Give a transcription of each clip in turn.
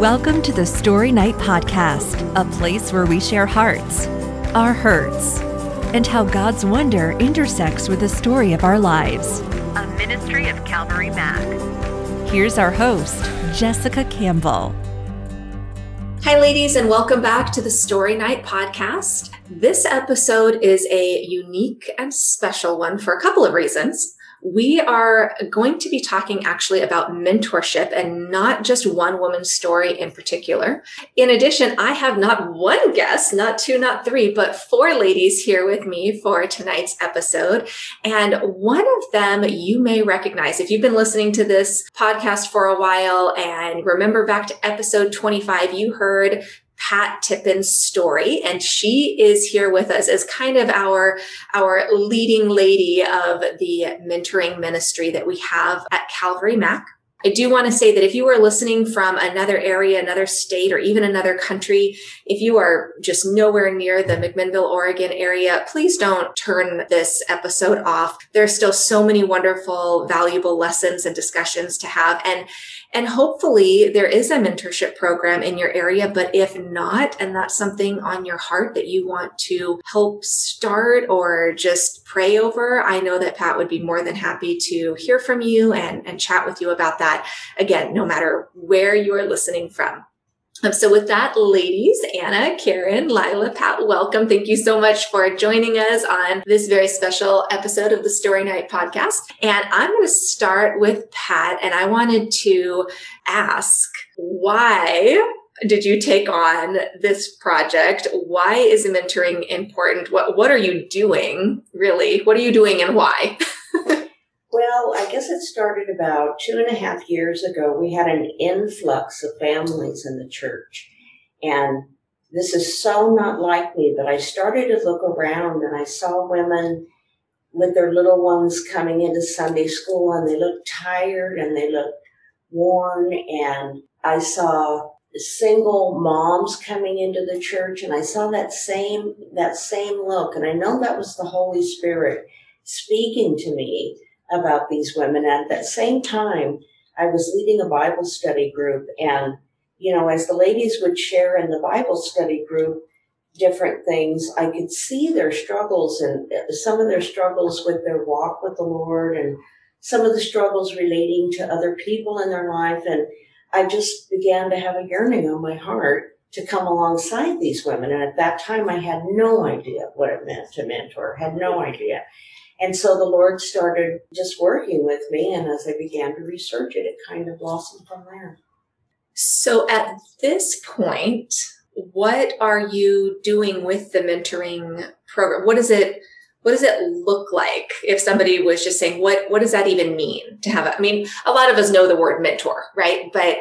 Welcome to the Story Night Podcast, a place where we share hearts, our hurts, and how God's wonder intersects with the story of our lives. A ministry of Calvary Mac. Here's our host, Jessica Campbell. Hi, ladies, and welcome back to the Story Night Podcast. This episode is a unique and special one for a couple of reasons. We are going to be talking actually about mentorship and not just one woman's story in particular. In addition, I have not one guest, not two, not three, but four ladies here with me for tonight's episode. And one of them you may recognize if you've been listening to this podcast for a while and remember back to episode 25, you heard Pat Tippin's story, and she is here with us as kind of our leading lady of the mentoring ministry that we have at Calvary Mac. I do want to say that if you are listening from another area, another state, or even another country, if you are just nowhere near the McMinnville, Oregon area, please don't turn this episode off. There are still so many wonderful, valuable lessons and discussions to have. And hopefully there is a mentorship program in your area, but if not, and that's something on your heart that you want to help start or just pray over, I know that Pat would be more than happy to hear from you and chat with you about that. Again, no matter where you are listening from. So with that, ladies, Anna, Karen, Lila, Pat, welcome. Thank you so much for joining us on this very special episode of the Story Night Podcast. And I'm going to start with Pat. And I wanted to ask, why did you take on this project? Why is mentoring important? What are you doing, really? What are you doing and why? Well, I guess it started about 2.5 years ago. We had an influx of families in the church. And this is so not like me, but I started to look around and I saw women with their little ones coming into Sunday school, and they looked tired and they looked worn. And I saw single moms coming into the church, and I saw that same look. And I know that was the Holy Spirit speaking to me about these women. At that same time, I was leading a Bible study group. And, you know, as the ladies would share in the Bible study group different things, I could see their struggles, and some of their struggles with their walk with the Lord, and some of the struggles relating to other people in their life. And I just began to have a yearning on my heart to come alongside these women. And at that time, I had no idea what it meant to mentor, had no idea. And so the Lord started just working with me. And as I began to research it, it kind of blossomed from there. So at this point, what are you doing with the mentoring program? What does it look like if somebody was just saying, what does that even mean to have a lot of us know the word mentor, right? But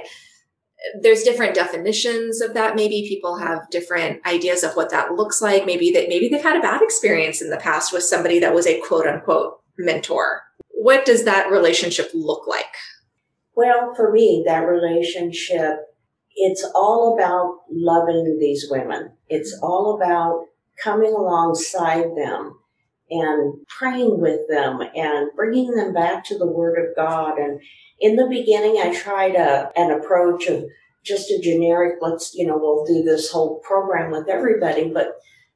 there's different definitions of that. Maybe people have different ideas of what that looks like. Maybe they've had a bad experience in the past with somebody that was a quote unquote mentor. What does that relationship look like? Well, for me, that relationship, it's all about loving these women. It's all about coming alongside them and praying with them and bringing them back to the Word of God. And in the beginning, I tried an approach of just a generic, we'll do this whole program with everybody. But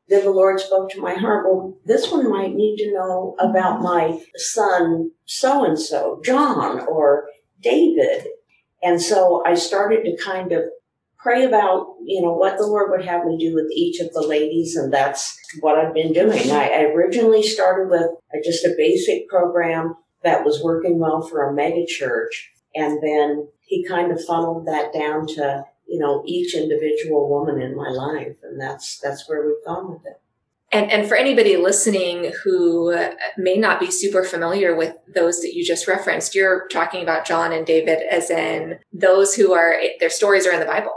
then the Lord spoke to my heart, well, this one might need to know about my son, so-and-so, John or David. And so I started to kind of pray about, what the Lord would have me do with each of the ladies. And that's what I've been doing. I originally started with just a basic program that was working well for a mega church. And then he kind of funneled that down to, each individual woman in my life. And that's where we've gone with it. And for anybody listening who may not be super familiar with those that you just referenced, you're talking about John and David as in those who are, their stories are in the Bible.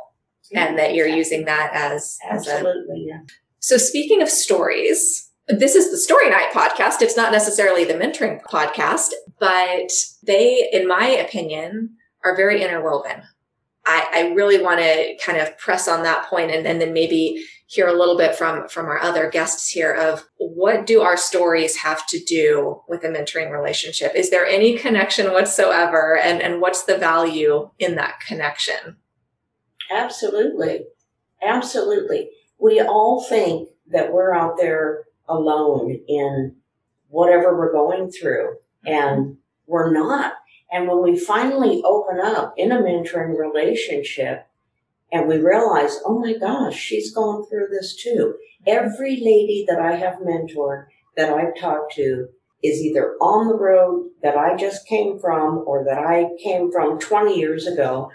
Yeah, and that you're using that as absolutely, yeah. So speaking of stories, this is the Story Night Podcast. It's not necessarily the mentoring podcast, but they, in my opinion, are very interwoven. I really want to kind of press on that point and then maybe hear a little bit from our other guests here of what do our stories have to do with a mentoring relationship? Is there any connection whatsoever? And what's the value in that connection? Absolutely. Absolutely. We all think that we're out there alone in whatever we're going through, and we're not. And when we finally open up in a mentoring relationship and we realize, oh my gosh, she's going through this too. Every lady that I have mentored, that I've talked to, is either on the road that I just came from or that I came from 20 years ago,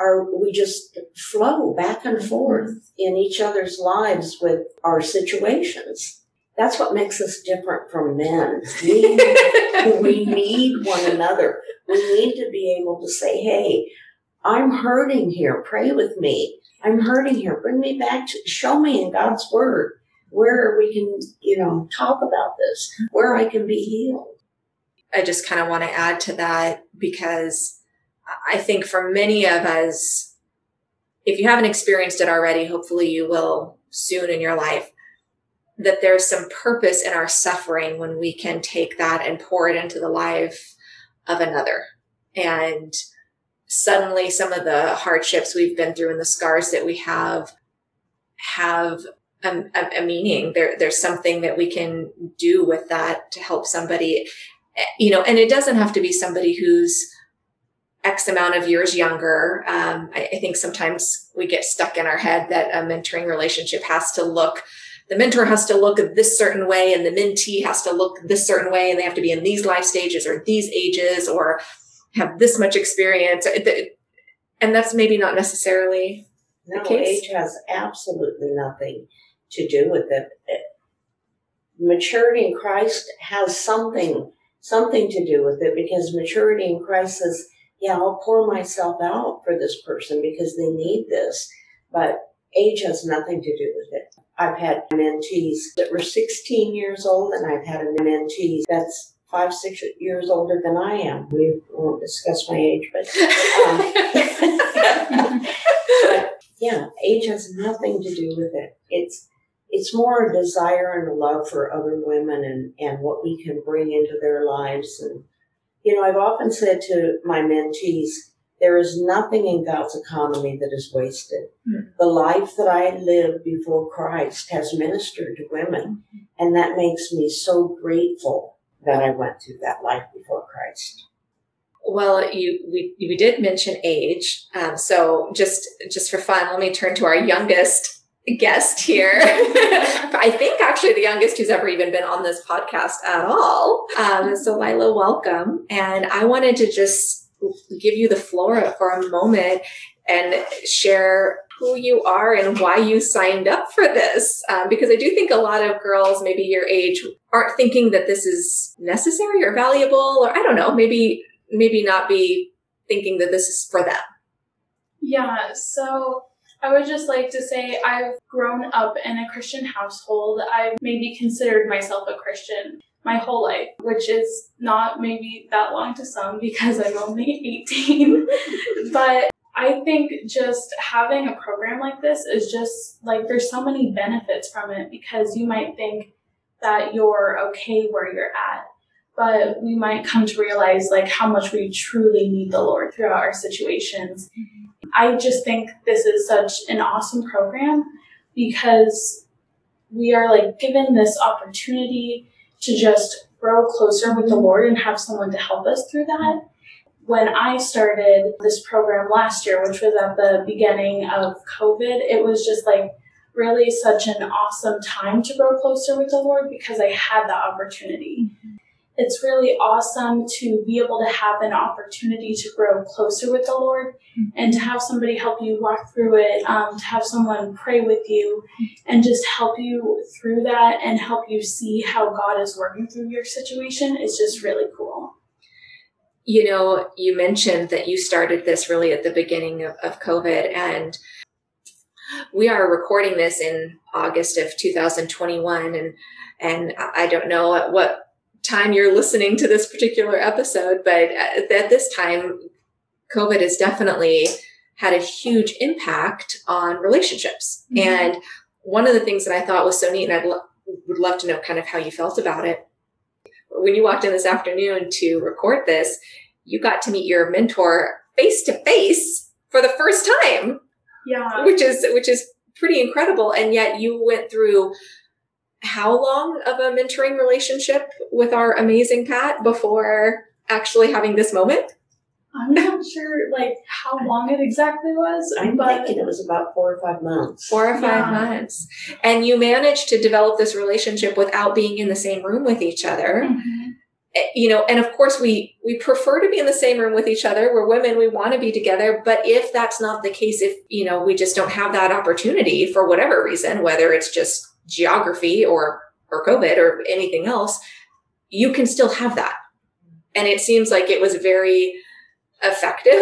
or we just flow back and forth in each other's lives with our situations. That's what makes us different from men. We need one another. We need to be able to say, hey, I'm hurting here. Pray with me. I'm hurting here. Bring me back to, show me in God's word where we can, talk about this, where I can be healed. I just kind of want to add to that, because I think for many of us, if you haven't experienced it already, hopefully you will soon in your life, that there's some purpose in our suffering when we can take that and pour it into the life of another. And suddenly some of the hardships we've been through and the scars that we have a meaning. There's something that we can do with that to help somebody, and it doesn't have to be somebody who's X amount of years younger. I think sometimes we get stuck in our head that a mentoring relationship the mentor has to look this certain way and the mentee has to look this certain way, and they have to be in these life stages or these ages or have this much experience. And that's maybe not necessarily the case. Age has absolutely nothing to do with it. Maturity in Christ has something to do with it, because maturity in Christ says, yeah, I'll pour myself out for this person because they need this. But age has nothing to do with it. I've had mentees that were 16 years old, and I've had a mentee that's 5-6 years older than I am. We won't discuss my age, but but yeah, age has nothing to do with it. It's more a desire and a love for other women and what we can bring into their lives. And I've often said to my mentees, there is nothing in God's economy that is wasted. Mm-hmm. The life that I lived before Christ has ministered to women, and that makes me so grateful that I went through that life before Christ. Well, we did mention age, so just for fun, let me turn to our youngest guest here. I think actually the youngest who's ever even been on this podcast at all. So Lila, welcome. And I wanted to just give you the floor for a moment and share who you are and why you signed up for this. Because I do think a lot of girls, maybe your age, aren't thinking that this is necessary or valuable, or I don't know, maybe not be thinking that this is for them. Yeah. So I would just like to say I've grown up in a Christian household. I've maybe considered myself a Christian my whole life, which is not maybe that long to some because I'm only 18. But I think just having a program like this is just like, there's so many benefits from it, because you might think that you're okay where you're at, but we might come to realize like how much we truly need the Lord throughout our situations. I just think this is such an awesome program, because we are like given this opportunity to just grow closer with the Lord and have someone to help us through that. When I started this program last year, which was at the beginning of COVID, it was just like really such an awesome time to grow closer with the Lord, because I had the opportunity. It's really awesome to be able to have an opportunity to grow closer with the Lord and to have somebody help you walk through it, to have someone pray with you and just help you through that and help you see how God is working through your situation. It's just really cool. You mentioned that you started this really at the beginning of COVID, and we are recording this in August of 2021. And I don't know at what time you're listening to this particular episode, but at this time, COVID has definitely had a huge impact on relationships. Mm-hmm. And one of the things that I thought was so neat, and would love to know kind of how you felt about it, when you walked in this afternoon to record this, you got to meet your mentor face to face for the first time. Yeah. Which is pretty incredible. And yet you went through how long of a mentoring relationship with our amazing Pat before actually having this moment? I'm not sure like how long it exactly was. I'm thinking it was about 4 or 5 months. 4 or 5 months. And you managed to develop this relationship without being in the same room with each other. Mm-hmm. You know, and of course we prefer to be in the same room with each other. We're women, we want to be together. But if that's not the case, if, you know, we just don't have that opportunity for whatever reason, whether it's just geography or COVID or anything else, you can still have that. And it seems like it was very effective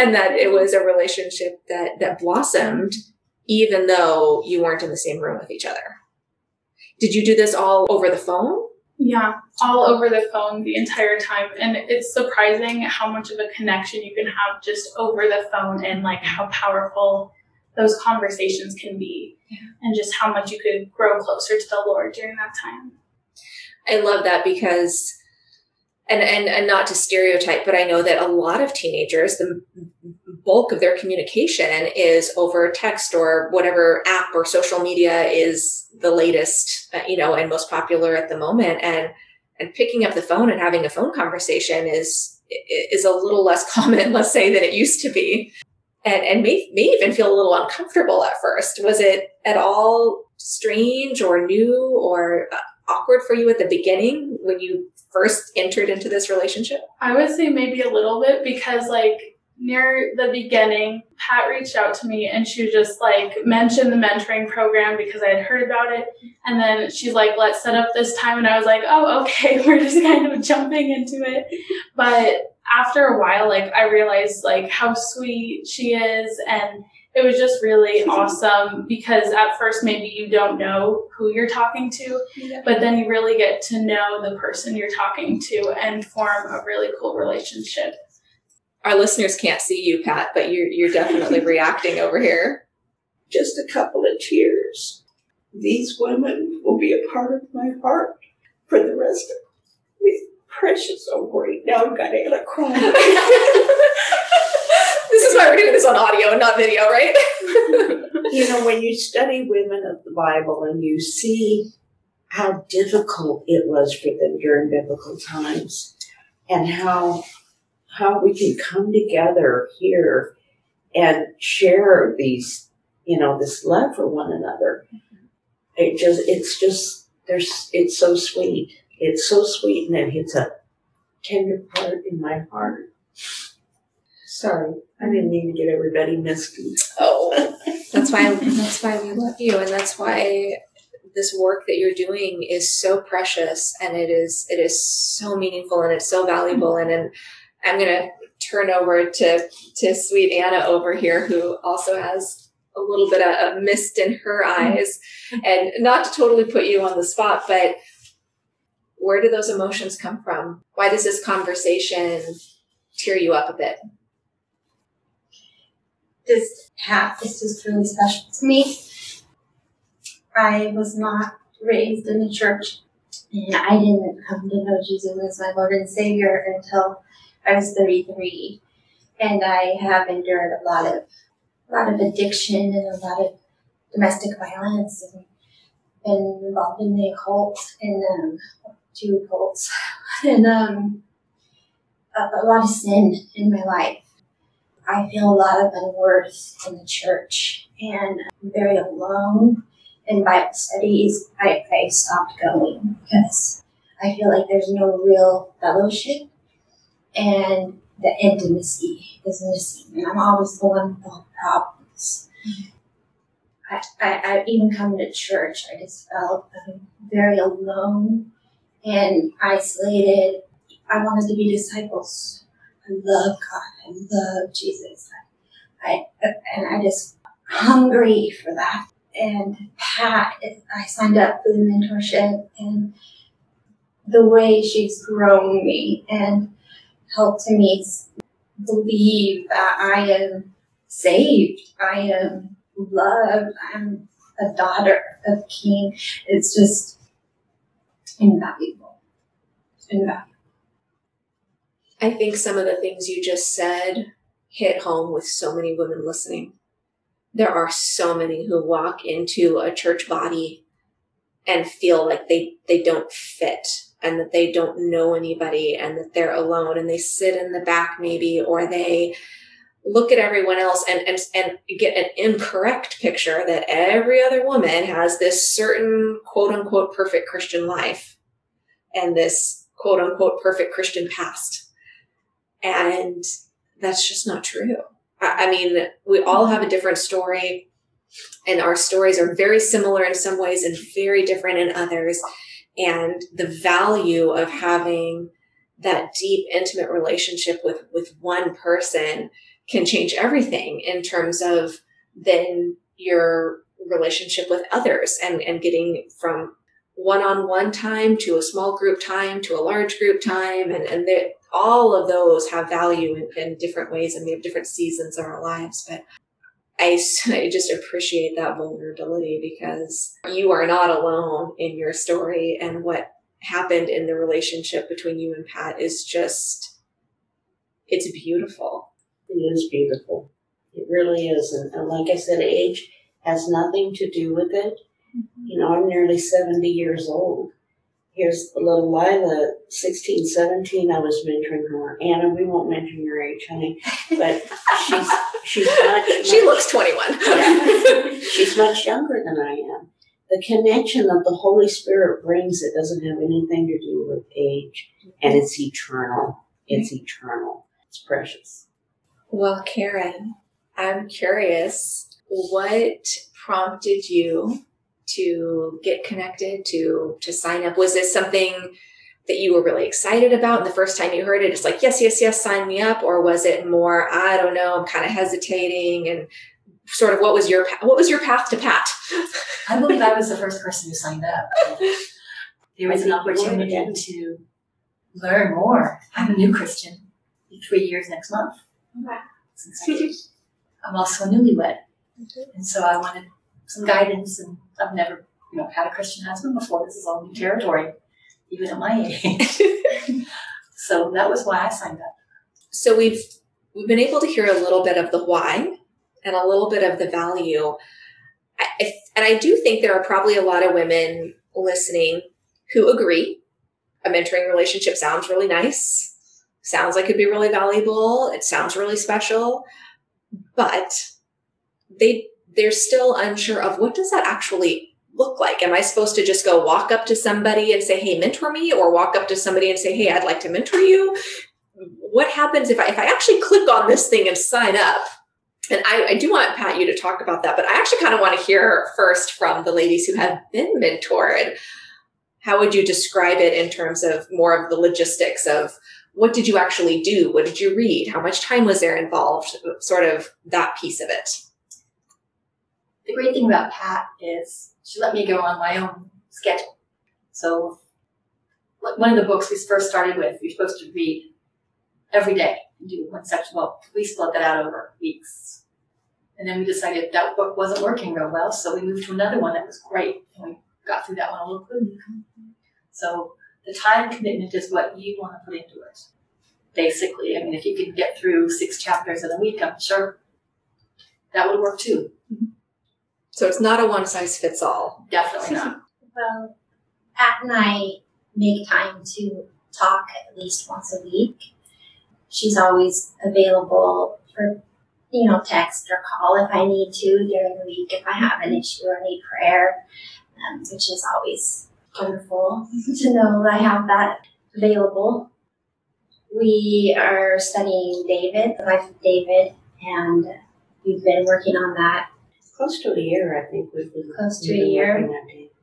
and that it was a relationship that blossomed, even though you weren't in the same room with each other. Did you do this all over the phone? Yeah, all over the phone the entire time. And it's surprising how much of a connection you can have just over the phone and like how powerful those conversations can be. Yeah. And just how much you could grow closer to the Lord during that time. I love that because, and not to stereotype, but I know that a lot of teenagers, the bulk of their communication is over text or whatever app or social media is the latest, you know, and most popular at the moment. And picking up the phone and having a phone conversation is a little less common, let's say, than it used to be. And may even feel a little uncomfortable at first. Was it at all strange or new or awkward for you at the beginning when you first entered into this relationship? I would say maybe a little bit because like near the beginning, Pat reached out to me and she just like mentioned the mentoring program because I had heard about it. And then she's like, let's set up this time. And I was like, oh, okay, we're just kind of jumping into it. But after a while, like I realized like how sweet she is. And it was just really awesome because at first maybe you don't know who you're talking to, yeah. But then you really get to know the person you're talking to and form a really cool relationship. Our listeners can't see you, Pat, but you're definitely reacting over here. Just a couple of tears. These women will be a part of my heart for the rest of these precious, oh great, now I've got Anna crying. This is why we're doing this on audio, not video, right? You know, when you study women of the Bible and you see how difficult it was for them during biblical times and how we can come together here and share these, you know, this love for one another. It's so sweet. It's so sweet and it hits a tender part in my heart. Sorry, I didn't mean to get everybody misty. Oh, that's why we love you, and that's why this work that you're doing is so precious, and it is so meaningful, and it's so valuable. And I'm gonna turn over to sweet Anna over here, who also has a little bit of a mist in her eyes, and not to totally put you on the spot, but where do those emotions come from? Why does this conversation tear you up a bit? This hat is just really special to me. I was not raised in a church, and I didn't come to know Jesus as my Lord and Savior until I was 33, and I have endured a lot of addiction and a lot of domestic violence, and been involved in a cult and two cults, and a lot of sin in my life. I feel a lot of unworth in the church, and I'm very alone in Bible studies. I stopped going because I feel like there's no real fellowship, and the intimacy is missing, and I'm always the one with all the problems. I even come to church, I just felt very alone and isolated. I wanted to be disciples. I love God. I love Jesus. I just hungry for that. And Pat, I signed up for the mentorship, and the way she's grown me and helped me believe that I am saved. I am loved. I'm a daughter of King. It's just invaluable. Invaluable. I think some of the things you just said hit home with so many women listening. there are so many who walk into a church body and feel like they don't fit, and that they don't know anybody, and that they're alone, and they sit in the back maybe, or they look at everyone else and get an incorrect picture that every other woman has this certain quote unquote perfect Christian life and this quote unquote perfect Christian past. And that's just not true. I mean, we all have a different story, and our stories are very similar in some ways and very different in others. And the value of having that deep, intimate relationship with one person can change everything in terms of then your relationship with others, and getting from one-on-one time to a small group time to a large group time. And all of those have value in different ways, and we have different seasons of our lives. But I just appreciate that vulnerability, because you are not alone in your story, and what happened in the relationship between you and Pat is just, it's beautiful. It is beautiful. It really is. And like I said, age has nothing to do with it. Mm-hmm. You know, I'm nearly 70 years old. Here's a little Lila, 16, 17, I was mentoring her. Anna, we won't mention your age, honey, but she's much... She looks 21. Yeah. She's much younger than I am. The connection that the Holy Spirit brings, it doesn't have anything to do with age, and it's eternal. It's eternal. It's precious. Well, Karen, I'm curious, what prompted you to get connected, to sign up? Was this something that you were really excited about, and the first time you heard it, it's like, yes, sign me up? Or was it more, I don't know, I'm kind of hesitating, and sort of what was your path to Pat? I believe I was the first person who signed up. There was an opportunity to learn more. I'm a new Christian. 3 years next month. Okay. I'm also a newlywed. Mm-hmm. And so I wanted some guidance, and I've never, had a Christian husband before. This is all new territory, even at my age. So that was why I signed up. So we've been able to hear a little bit of the why and a little bit of the value. And I do think there are probably a lot of women listening who agree. A mentoring relationship sounds really nice. Sounds like it'd be really valuable. It sounds really special, but they're still unsure of, what does that actually look like? Am I supposed to just go walk up to somebody and say, hey, mentor me, or walk up to somebody and say, hey, I'd like to mentor you? What happens if I actually click on this thing and sign up? And I do want, Pat, you to talk about that, but I actually kind of want to hear first from the ladies who have been mentored. How would you describe it in terms of more of the logistics of, what did you actually do? What did you read? How much time was there involved? Sort of that piece of it. The great thing about Pat is she let me go on my own schedule. So one of the books we first started with, you're supposed to read every day and do one section. Well, we split that out over weeks. And then we decided that book wasn't working real well, so we moved to another one that was great. And we got through that one a little quick. So the time commitment is what you want to put into it, basically. I mean, if you can get through 6 chapters in a week, I'm sure that would work too. So it's not a one-size-fits-all. Definitely not. Well, Pat and I make time to talk at least once a week. She's always available for, text or call if I need to during the week, if I have an issue or need prayer, which is always wonderful to know that I have that available. We are studying David, the life of David, and we've been working on that. Close to a year, I think. We've been close to a year.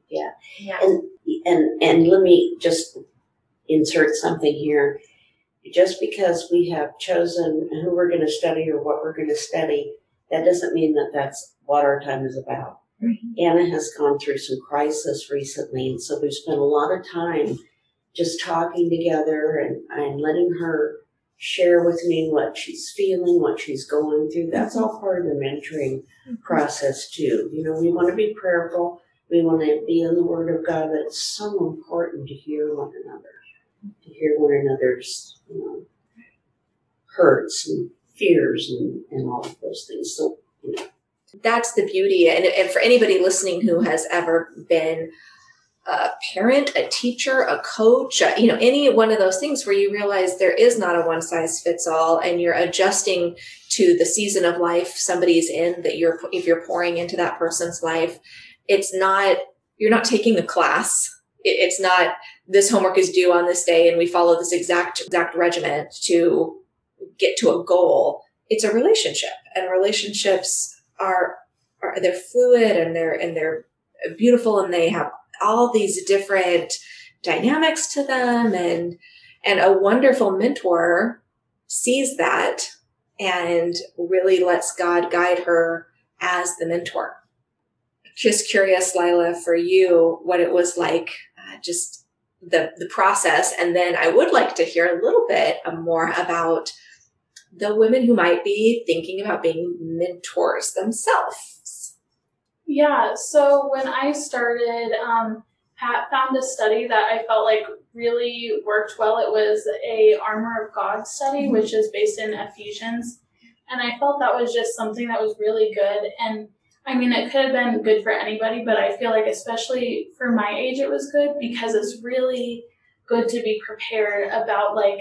Yeah. Yeah. And let me just insert something here. Just because we have chosen who we're going to study or what we're going to study, that doesn't mean that that's what our time is about. Mm-hmm. Anna has gone through some crisis recently, and so we've spent a lot of time just talking together and letting her share with me what she's feeling, what she's going through. That's all part of the mentoring process too. We want to be prayerful. We want to be in the Word of God. But it's so important to hear one another, to hear one another's hurts and fears and all of those things. So that's the beauty. And for anybody listening who has ever been a parent, a teacher, a coach, you know, any one of those things where you realize there is not a one size fits all, and you're adjusting to the season of life somebody's in that you're, if you're pouring into that person's life, it's not, you're not taking a class. It's not this homework is due on this day and we follow this exact regiment to get to a goal. It's a relationship, and relationships are they're fluid and they're beautiful, and they have all these different dynamics to them, and a wonderful mentor sees that and really lets God guide her as the mentor. Just curious, Lila, for you, what it was like, just the process. And then I would like to hear a little bit more about the women who might be thinking about being mentors themselves. Yeah. So when I started, Pat found a study that I felt like really worked well. It was a Armor of God study, mm-hmm. which is based in Ephesians. And I felt that was just something that was really good. And I mean, it could have been good for anybody, but I feel like especially for my age, it was good because it's really good to be prepared about like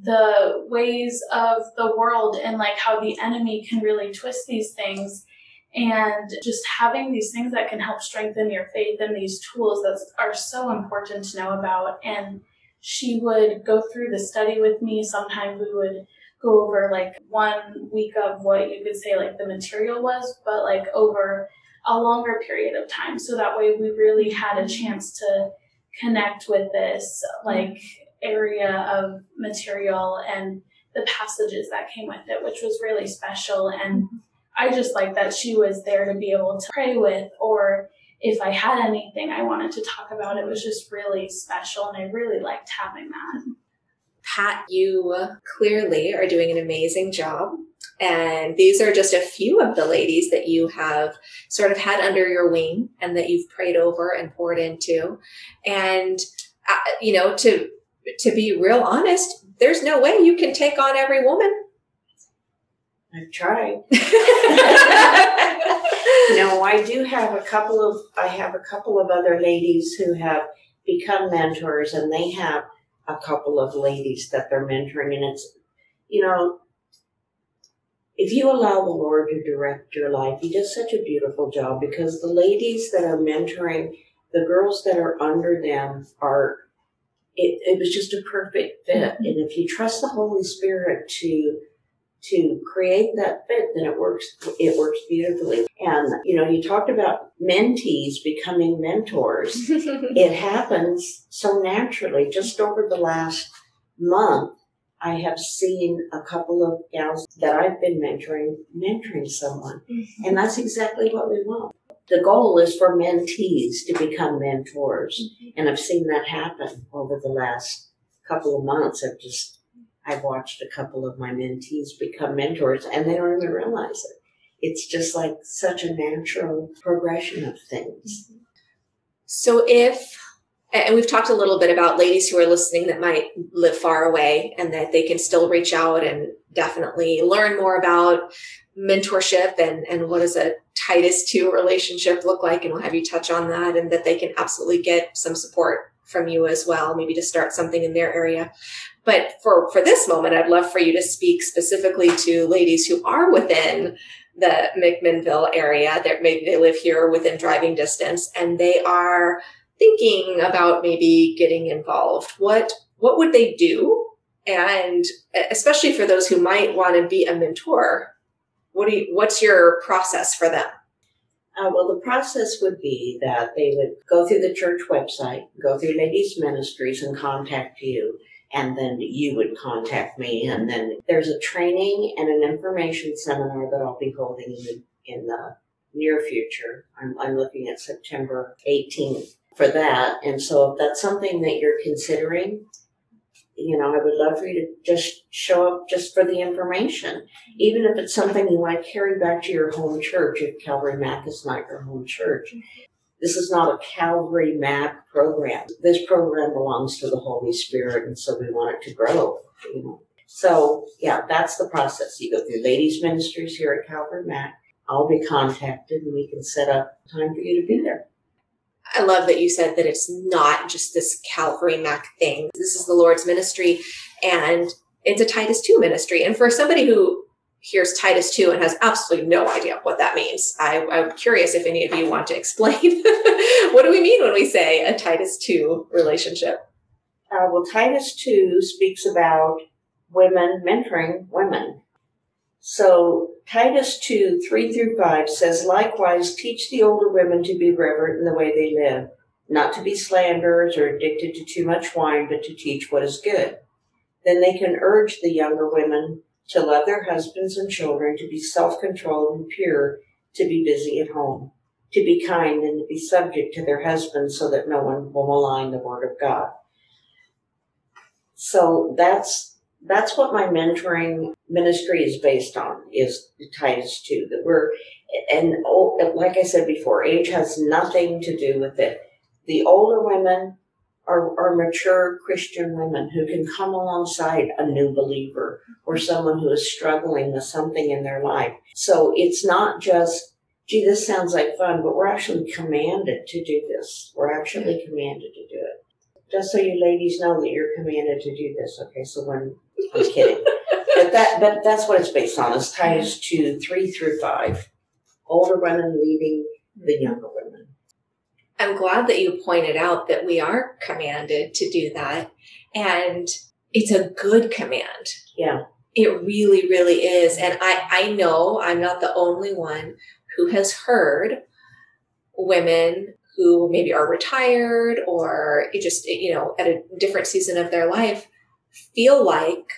the ways of the world and like how the enemy can really twist these things, and just having these things that can help strengthen your faith and these tools that are so important to know about. And she would go through the study with me. Sometimes we would go over like 1 week of what you could say like the material was, but like over a longer period of time. So that way we really had a chance to connect with this like area of material and the passages that came with it, which was really special. And I just like that she was there to be able to pray with, or if I had anything I wanted to talk about, it was just really special. And I really liked having that. Pat, you clearly are doing an amazing job. And these are just a few of the ladies that you have sort of had under your wing and that you've prayed over and poured into. And, you know, to be real honest, there's no way you can take on every woman. I've tried. No, I have a couple of other ladies who have become mentors, and they have a couple of ladies that they're mentoring. And it's, you know, if you allow the Lord to direct your life, He does such a beautiful job, because the ladies that are mentoring, the girls that are under them are, it was just a perfect fit. Mm-hmm. And if you trust the Holy Spirit to create that fit, then it works beautifully. And, you know, you talked about mentees becoming mentors. It happens so naturally. Just over the last month, I have seen a couple of gals that I've been mentoring someone. Mm-hmm. And that's exactly what we want. The goal is for mentees to become mentors. Mm-hmm. And I've seen that happen over the last couple of months. I've watched a couple of my mentees become mentors, and they don't even realize it. It's just like such a natural progression of things. So and we've talked a little bit about ladies who are listening that might live far away and that they can still reach out and definitely learn more about mentorship and what does a Titus 2 relationship look like, and we'll have you touch on that, and that they can absolutely get some support from you as well, maybe to start something in their area. But for this moment, I'd love for you to speak specifically to ladies who are within the McMinnville area, that maybe they live here within driving distance, and they are thinking about maybe getting involved. What would they do? And especially for those who might want to be a mentor, what's your process for them? Well, the process would be that they would go through the church website, go through Ladies Ministries, and contact you. And then you would contact me. And then there's a training and an information seminar that I'll be holding in the near future. I'm looking at September 18th for that. And so if that's something that you're considering, you know, I would love for you to just show up just for the information. Even if it's something you want to carry back to your home church, if Calvary Mac is not your home church. This is not a Calvary Mac program. This program belongs to the Holy Spirit, and so we want it to grow. You know? So, yeah, that's the process. You go through Ladies Ministries here at Calvary Mac. I'll be contacted and we can set up time for you to be there. I love that you said that it's not just this Calvary Mac thing. This is the Lord's ministry, and it's a Titus 2 ministry. And for somebody who hears Titus 2 and has absolutely no idea what that means, I'm curious if any of you want to explain. What do we mean when we say a Titus 2 relationship? Well, Titus 2 speaks about women mentoring women. So Titus 2, 3 through 5 says, likewise, teach the older women to be reverent in the way they live, not to be slanderers or addicted to too much wine, but to teach what is good. Then they can urge the younger women to love their husbands and children, to be self-controlled and pure, to be busy at home, to be kind and to be subject to their husbands so that no one will malign the word of God. So that's what my mentoring ministry is based on, is Titus 2. That we're, and like I said before, age has nothing to do with it. The older women are mature Christian women who can come alongside a new believer or someone who is struggling with something in their life. So it's not just, gee, this sounds like fun, but we're actually commanded to do this. We're actually commanded to do it. Just so you ladies know that you're commanded to do this. Okay, so when I'm kidding. But that's what it's based on, is Titus 2, 3 through 5. Older women leading the younger women. I'm glad that you pointed out that we are commanded to do that. And it's a good command. Yeah. It really, really is. And I know I'm not the only one who has heard women who maybe are retired or just, you know, at a different season of their life, feel like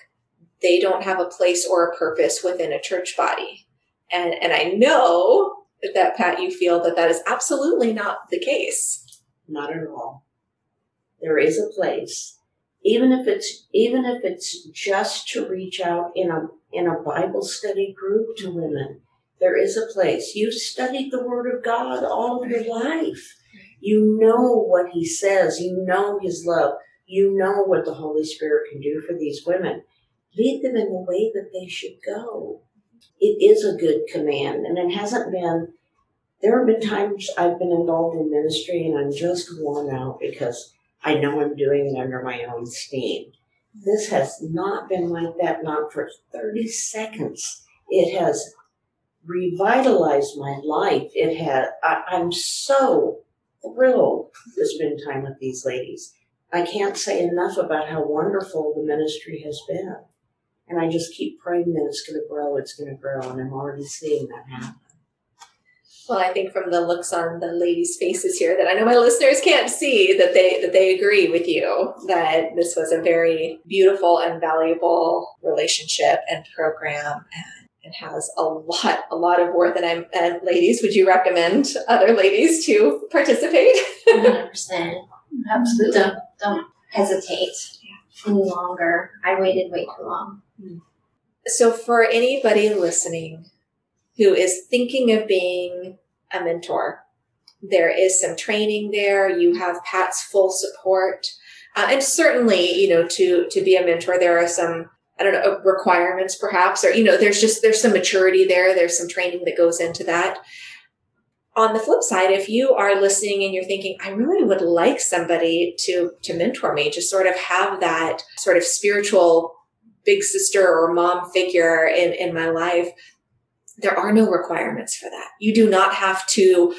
they don't have a place or a purpose within a church body. And I know that, Pat, you feel that that is absolutely not the case. Not at all. There is a place, even if it's just to reach out in a Bible study group to women. There is a place. You've studied the Word of God all of your life. You know what He says. You know His love. You know what the Holy Spirit can do for these women. Lead them in the way that they should go. It is a good command, and it hasn't been. There have been times I've been involved in ministry, and I'm just worn out because I know I'm doing it under my own steam. This has not been like that, not for 30 seconds. It has revitalized my life. It had. I'm so thrilled to spend time with these ladies. I can't say enough about how wonderful the ministry has been. And I just keep praying that it's going to grow, and I'm already seeing that happen. Well, I think from the looks on the ladies' faces here, that I know my listeners can't see, that they agree with you that this was a very beautiful and valuable relationship and program, and has a lot of worth. And ladies, would you recommend other ladies to participate? 100%. Absolutely. Don't hesitate any longer. I waited way too long. So for anybody listening who is thinking of being a mentor, there is some training there. You have Pat's full support. And certainly, you know, to be a mentor, there are some, I don't know, requirements perhaps, or, you know, there's some maturity there. There's some training that goes into that. On the flip side, if you are listening and you're thinking, I really would like somebody to mentor me, to sort of have that sort of spiritual big sister or mom figure in my life, there are no requirements for that. You do not have to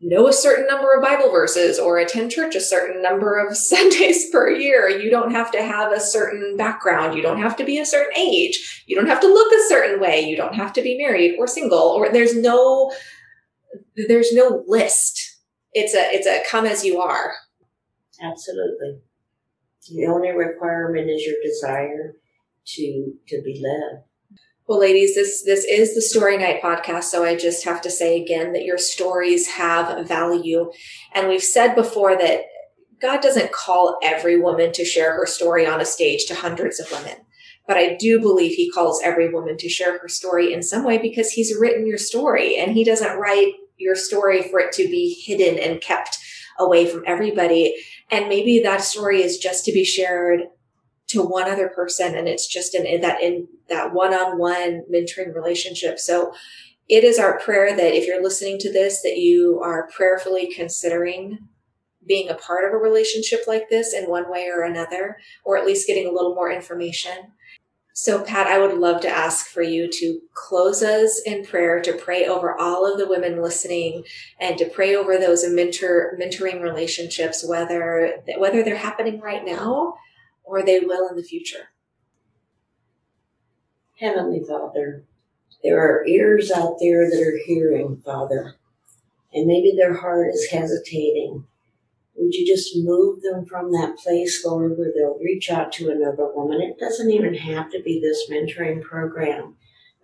know a certain number of Bible verses or attend church a certain number of Sundays per year. You don't have to have a certain background. You don't have to be a certain age. You don't have to look a certain way. You don't have to be married or single, or there's no list. It's a come as you are. Absolutely. The only requirement is your desire to be led. Well, ladies, this is the Story Night podcast. So I just have to say again that your stories have value. And we've said before that God doesn't call every woman to share her story on a stage to hundreds of women. But I do believe He calls every woman to share her story in some way, because He's written your story, and He doesn't write your story for it to be hidden and kept away from everybody. And maybe that story is just to be shared to one other person, and it's just in that one-on-one mentoring relationship. So It is our prayer that if you're listening to this, that you are prayerfully considering being a part of a relationship like this in one way or another, or at least getting a little more information. So, Pat, I would love to ask for you to close us in prayer, to pray over all of the women listening, and to pray over those mentoring relationships, whether they're happening right now or they will in the future. Heavenly Father, there are ears out there that are hearing, Father, and maybe their heart is hesitating. Would you just move them from that place, Lord, where they'll reach out to another woman? It doesn't even have to be this mentoring program,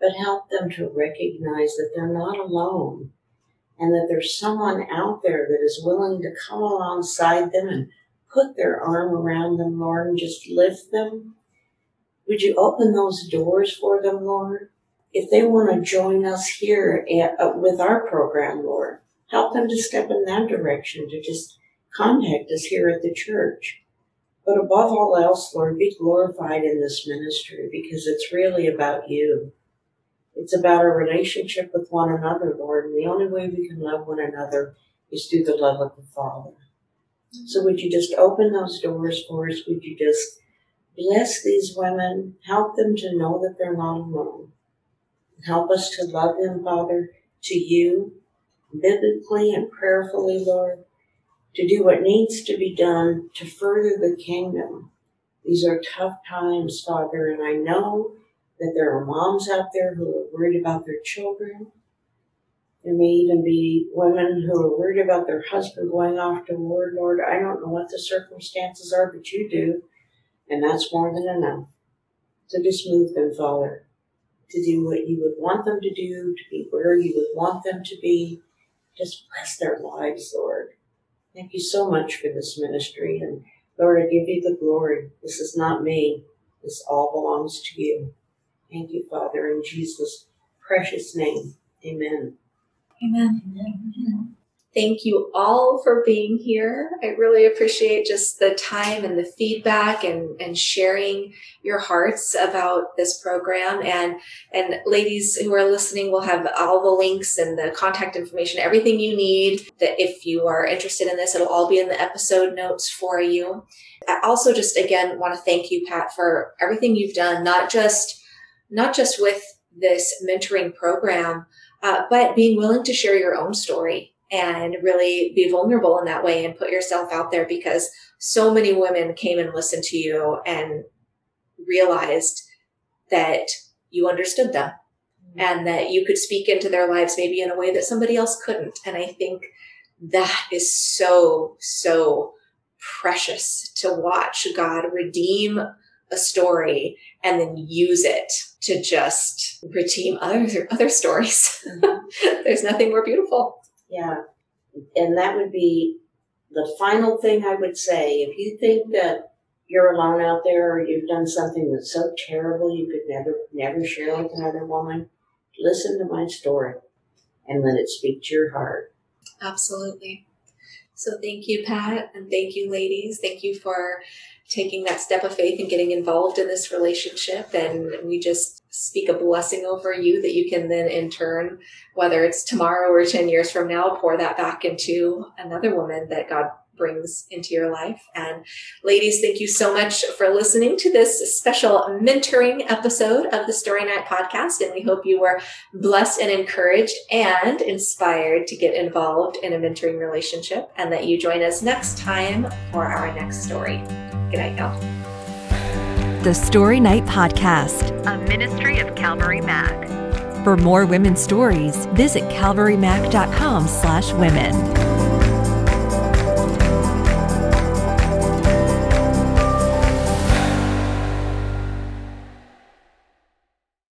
but help them to recognize that they're not alone and that there's someone out there that is willing to come alongside them and put their arm around them, Lord, and just lift them. Would you open those doors for them, Lord? If they want to join us here with our program, Lord, help them to step in that direction, to just contact us here at the church. But above all else, Lord, be glorified in this ministry, because it's really about you. It's about our relationship with one another, Lord, and the only way we can love one another is through the love of the Father. So would you just open those doors for us? Would you just bless these women, help them to know that they're not alone. Help us to love them, Father, to you, biblically and prayerfully, Lord, to do what needs to be done to further the kingdom. These are tough times, Father, and I know that there are moms out there who are worried about their children. There may even be women who are worried about their husband going off to war. Lord, I don't know what the circumstances are, but you do, and that's more than enough. So just move them, Father, to do what you would want them to do, to be where you would want them to be. Just bless their lives, Lord. Thank you so much for this ministry. And Lord, I give you the glory. This is not me. This all belongs to you. Thank you, Father, in Jesus' precious name. Amen. Amen. Amen. Thank you all for being here. I really appreciate just the time and the feedback and sharing your hearts about this program. And ladies who are listening will have all the links and the contact information, everything you need. That if you are interested in this, it'll all be in the episode notes for you. I also just, again, want to thank you, Pat, for everything you've done, not just with this mentoring program, but being willing to share your own story. And really be vulnerable in that way and put yourself out there, because so many women came and listened to you and realized that you understood them and that you could speak into their lives maybe in a way that somebody else couldn't. And I think that is so, so precious, to watch God redeem a story and then use it to just redeem other stories. There's nothing more beautiful. Yeah, and that would be the final thing I would say. If you think that you're alone out there, or you've done something that's so terrible you could never share with another woman, listen to my story and let it speak to your heart. Absolutely. So thank you, Pat, and thank you, ladies. Thank you for taking that step of faith and getting involved in this relationship. And we just speak a blessing over you that you can then, in turn, whether it's tomorrow or 10 years from now, pour that back into another woman that God brings into your life. And ladies, thank you so much for listening to this special mentoring episode of the Story Night Podcast. And we hope you were blessed and encouraged and inspired to get involved in a mentoring relationship, and that you join us next time for our next story. Good night, y'all. The Story Night Podcast, a ministry of Calvary Mac. For more women's stories, visit calvarymac.com/women.